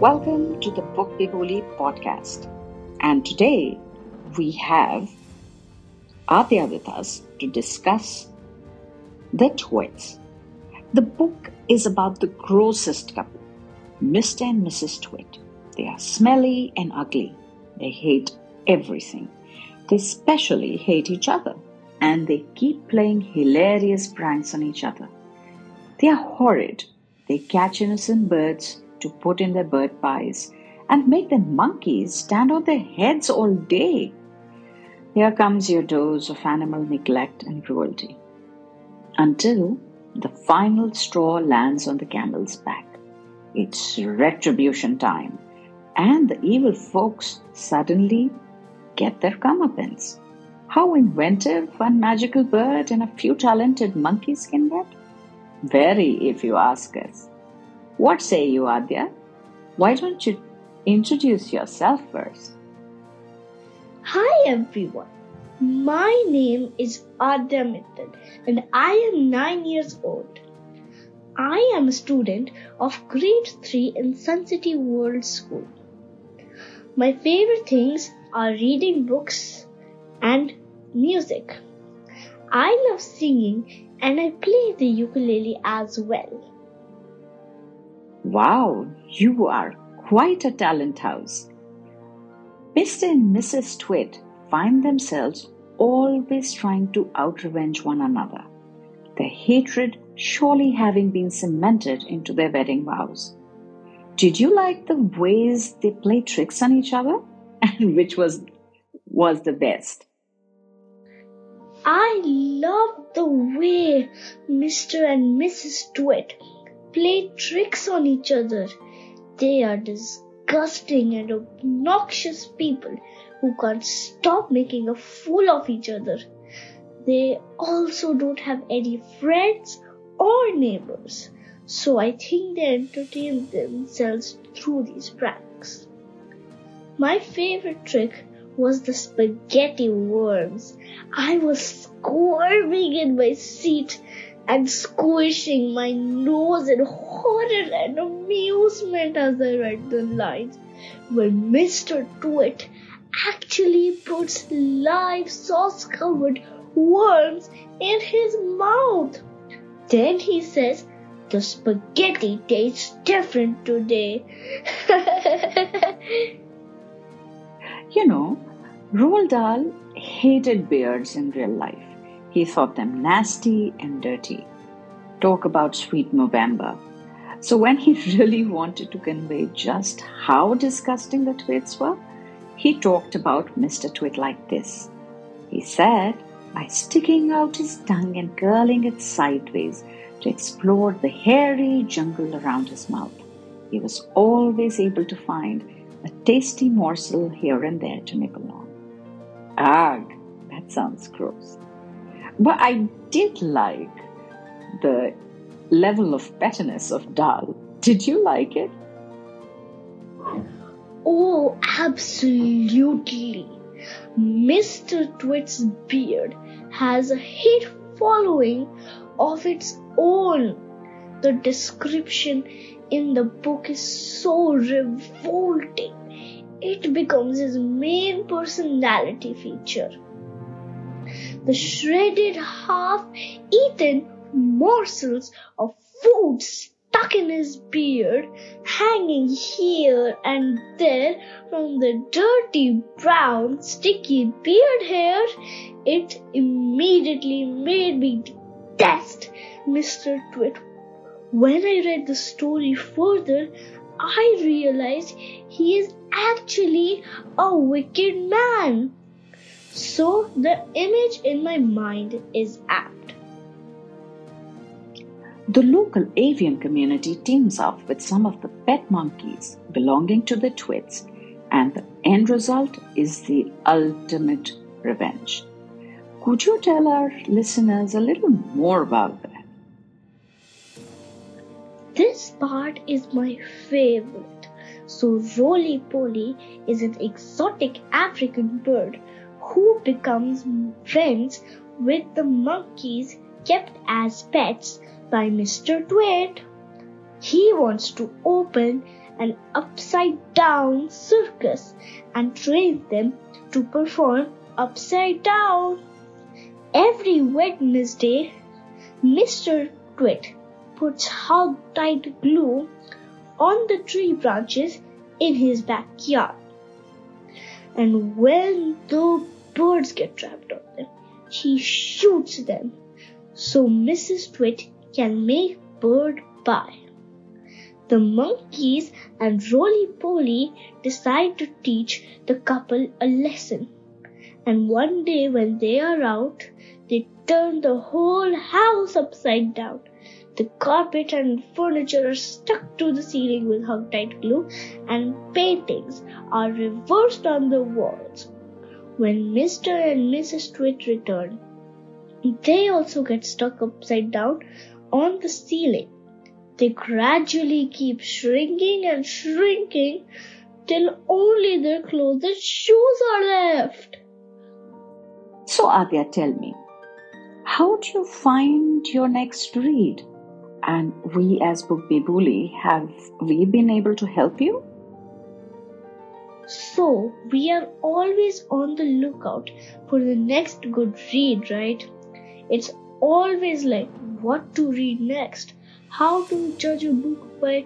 Welcome to the Book Biboli podcast. And today we have Aadya with us to discuss The Twits. The book is about the grossest couple, Mr. and Mrs. Twit. They are smelly and ugly. They hate everything. They especially hate each other. And they keep playing hilarious pranks on each other. They are horrid. They catch innocent birds to put in their bird pies and make the monkeys stand on their heads all day. Here comes your dose of animal neglect and cruelty. Until the final straw lands on the camel's back. It's retribution time. And the evil folks suddenly get their comeuppance. How inventive one magical bird and a few talented monkeys can get? Very, if you ask us. What say you, Aadya? Why don't you introduce yourself first? Hi, everyone. My name is Aadya Mittal, and I am 9 years old. I am a student of grade 3 in Sun City World School. My favorite things are reading books and music. I love singing and I play the ukulele as well. Wow, you are quite a talent house. Mr. and Mrs. Twit find themselves always trying to out-revenge one another, their hatred surely having been cemented into their wedding vows. Did you like the ways they play tricks on each other? And which was the best? I love the way Mr. and Mrs. Twit play tricks on each other. They are disgusting and obnoxious people who can't stop making a fool of each other. They also don't have any friends or neighbors, so I think they entertain themselves through these pranks. My favorite trick was the spaghetti worms. I was squirming in my seat and squishing my nose in horror and amusement as I read the lines, when Mr. Twit actually puts live sauce-covered worms in his mouth. Then he says, "The spaghetti tastes different today." You know, Roald Dahl hated beards in real life. He thought them nasty and dirty. Talk about sweet November. So when he really wanted to convey just how disgusting the Twits were, he talked about Mr. Twit like this. He said, by sticking out his tongue and curling it sideways to explore the hairy jungle around his mouth, he was always able to find a tasty morsel here and there to nibble on. Ugh, that sounds gross. But I did like the level of pettiness of Dahl. Did you like it? Oh, absolutely. Mr. Twit's beard has a hit following of its own. The description in the book is so revolting. It becomes his main personality feature. The shredded, half-eaten morsels of food stuck in his beard, hanging here and there from the dirty, brown, sticky beard hair. It immediately made me detest Mr. Twit. When I read the story further, I realized he is actually a wicked man. So the image in my mind is apt. The local avian community teams up with some of the pet monkeys belonging to the Twits, and the end result is the ultimate revenge. Could you tell our listeners a little more about that? This part is my favorite. So Roly Poly is an exotic African bird who becomes friends with the monkeys kept as pets by Mr. Twit. He wants to open an upside-down circus and trained them to perform upside down. Every Wednesday, Mr. Twit puts hog-tied glue on the tree branches in his backyard. And when the birds get trapped on them, he shoots them so Mrs. Twit can make bird pie. The monkeys and Roly Poly decide to teach the couple a lesson. And one day when they are out, they turn the whole house upside down. The carpet and furniture are stuck to the ceiling with hog-tied glue, and paintings are reversed on the walls. When Mr. and Mrs. Twit return, they also get stuck upside down on the ceiling. They gradually keep shrinking and shrinking till only their clothes and shoes are left. So Aadya, tell me, how do you find your next read? And we as Book Bibuli, have we been able to help you? So, we are always on the lookout for the next good read, right? It's always like what to read next, how to judge a book by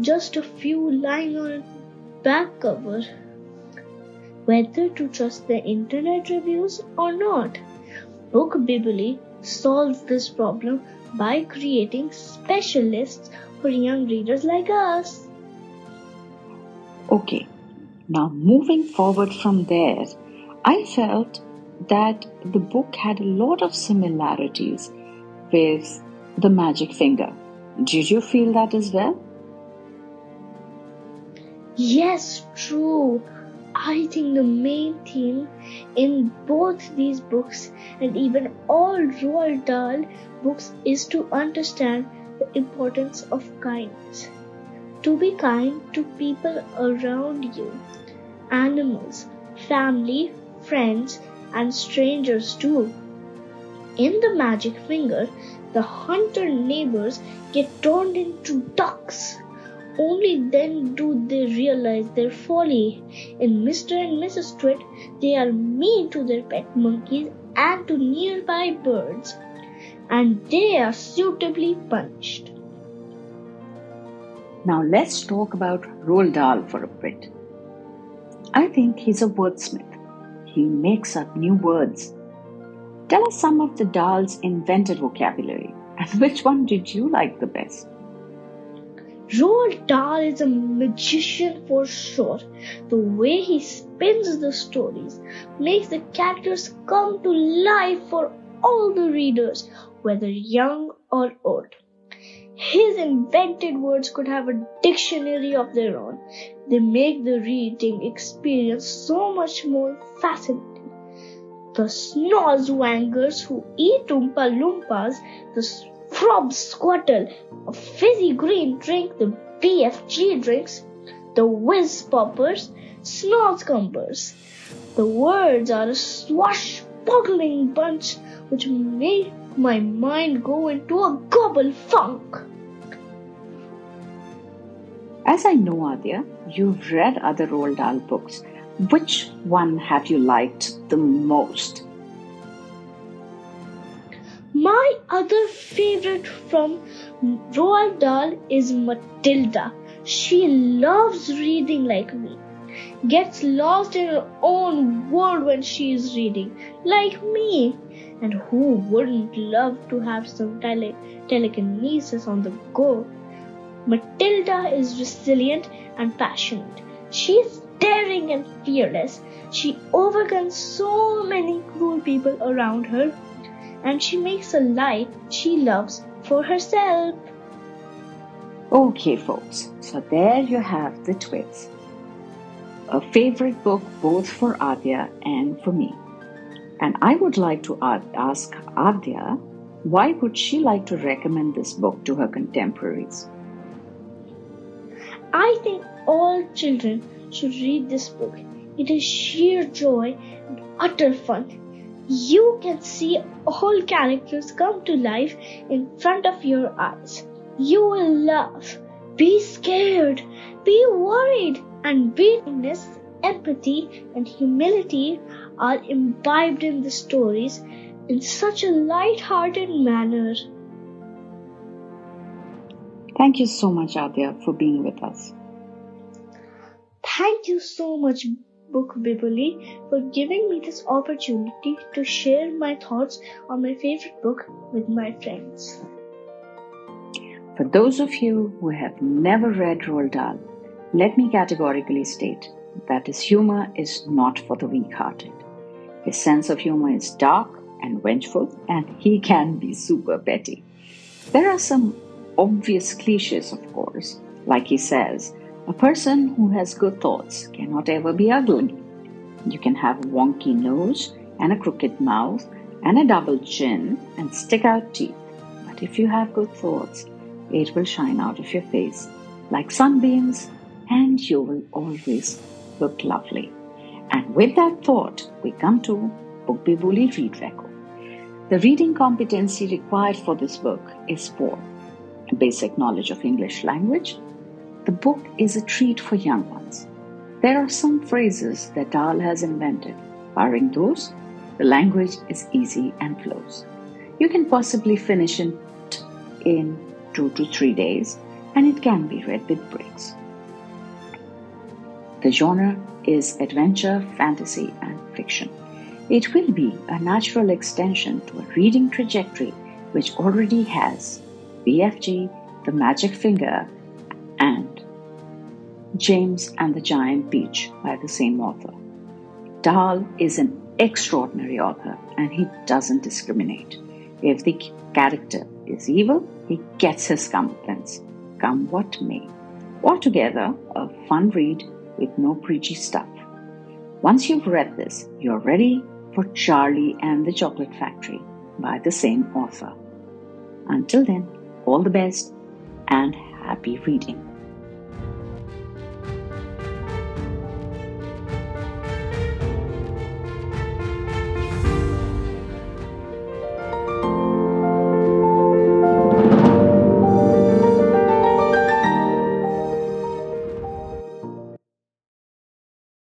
just a few lines on a back cover, whether to trust the internet reviews or not. Book Bibuli solves this problem by creating specialists for young readers like us. Okay, now moving forward from there, I felt that the book had a lot of similarities with The Magic Finger. Did you feel that as well? Yes, true. I think the main theme in both these books and even all Roald Dahl books is to understand the importance of kindness. To be kind to people around you, animals, family, friends, and strangers too. In The Magic Finger, the hunter neighbors get turned into ducks. Only then do they realize their folly. In Mr. and Mrs. Twit, they are mean to their pet monkeys and to nearby birds, and they are suitably punished. Now let's talk about Roald Dahl for a bit. I think he's a wordsmith. He makes up new words. Tell us some of the Dahl's invented vocabulary, and which one did you like the best? Roald Dahl is a magician for sure. The way he spins the stories makes the characters come to life for all the readers, whether young or old. His invented words could have a dictionary of their own. They make the reading experience so much more fascinating. The snozzwangers, who eat oompa loompas, the frob squirtle, a fizzy green drink the BFG drinks, the whiz poppers, snozzcumbers. The words are a swashboggling bunch which make my mind go into a gobble funk. As I know, Aadya, you've read other Roald Dahl books. Which one have you liked the most? My other favorite from Roald Dahl is Matilda. She loves reading like me. Gets lost in her own world when she is reading, like me. And who wouldn't love to have some telekinesis on the go? Matilda is resilient and passionate. She's daring and fearless. She overcomes so many cruel people around her, and she makes a life she loves for herself. Okay, folks, so there you have The Twits. A favorite book both for Aadya and for me. And I would like to ask Aadya, why would she like to recommend this book to her contemporaries? I think all children should read this book. It is sheer joy and utter fun. You can see all characters come to life in front of your eyes. You will laugh, Be scared, be worried, and be kindness, empathy, and humility are imbibed in the stories in such a light-hearted manner. Thank you so much, Aadya, for being with us. Thank you so much, Book Bibuli, for giving me this opportunity to share my thoughts on my favorite book with my friends. For those of you who have never read Roald Dahl, let me categorically state that his humor is not for the weak-hearted. His sense of humor is dark and vengeful, and he can be super petty. There are some obvious cliches, of course. Like he says, a person who has good thoughts cannot ever be ugly. You can have a wonky nose and a crooked mouth and a double chin and stick-out teeth. But if you have good thoughts, it will shine out of your face like sunbeams, and you will always look lovely. And with that thought, we come to Book Bibuli Read Reco. The reading competency required for this book is 4. A basic knowledge of English language. The book is a treat for young ones. There are some phrases that Dahl has invented. Barring those, the language is easy and flows. You can possibly finish it in 2 to 3 days, and it can be read with breaks. The genre is adventure, fantasy, and fiction. It will be a natural extension to a reading trajectory which already has BFG, The Magic Finger, and James and the Giant Peach by the same author. Dahl is an extraordinary author, and he doesn't discriminate. If the character is evil, he gets his comeuppance, come what may. Altogether, a fun read with no preachy stuff. Once you've read this, you're ready for Charlie and the Chocolate Factory by the same author. Until then, all the best and happy reading.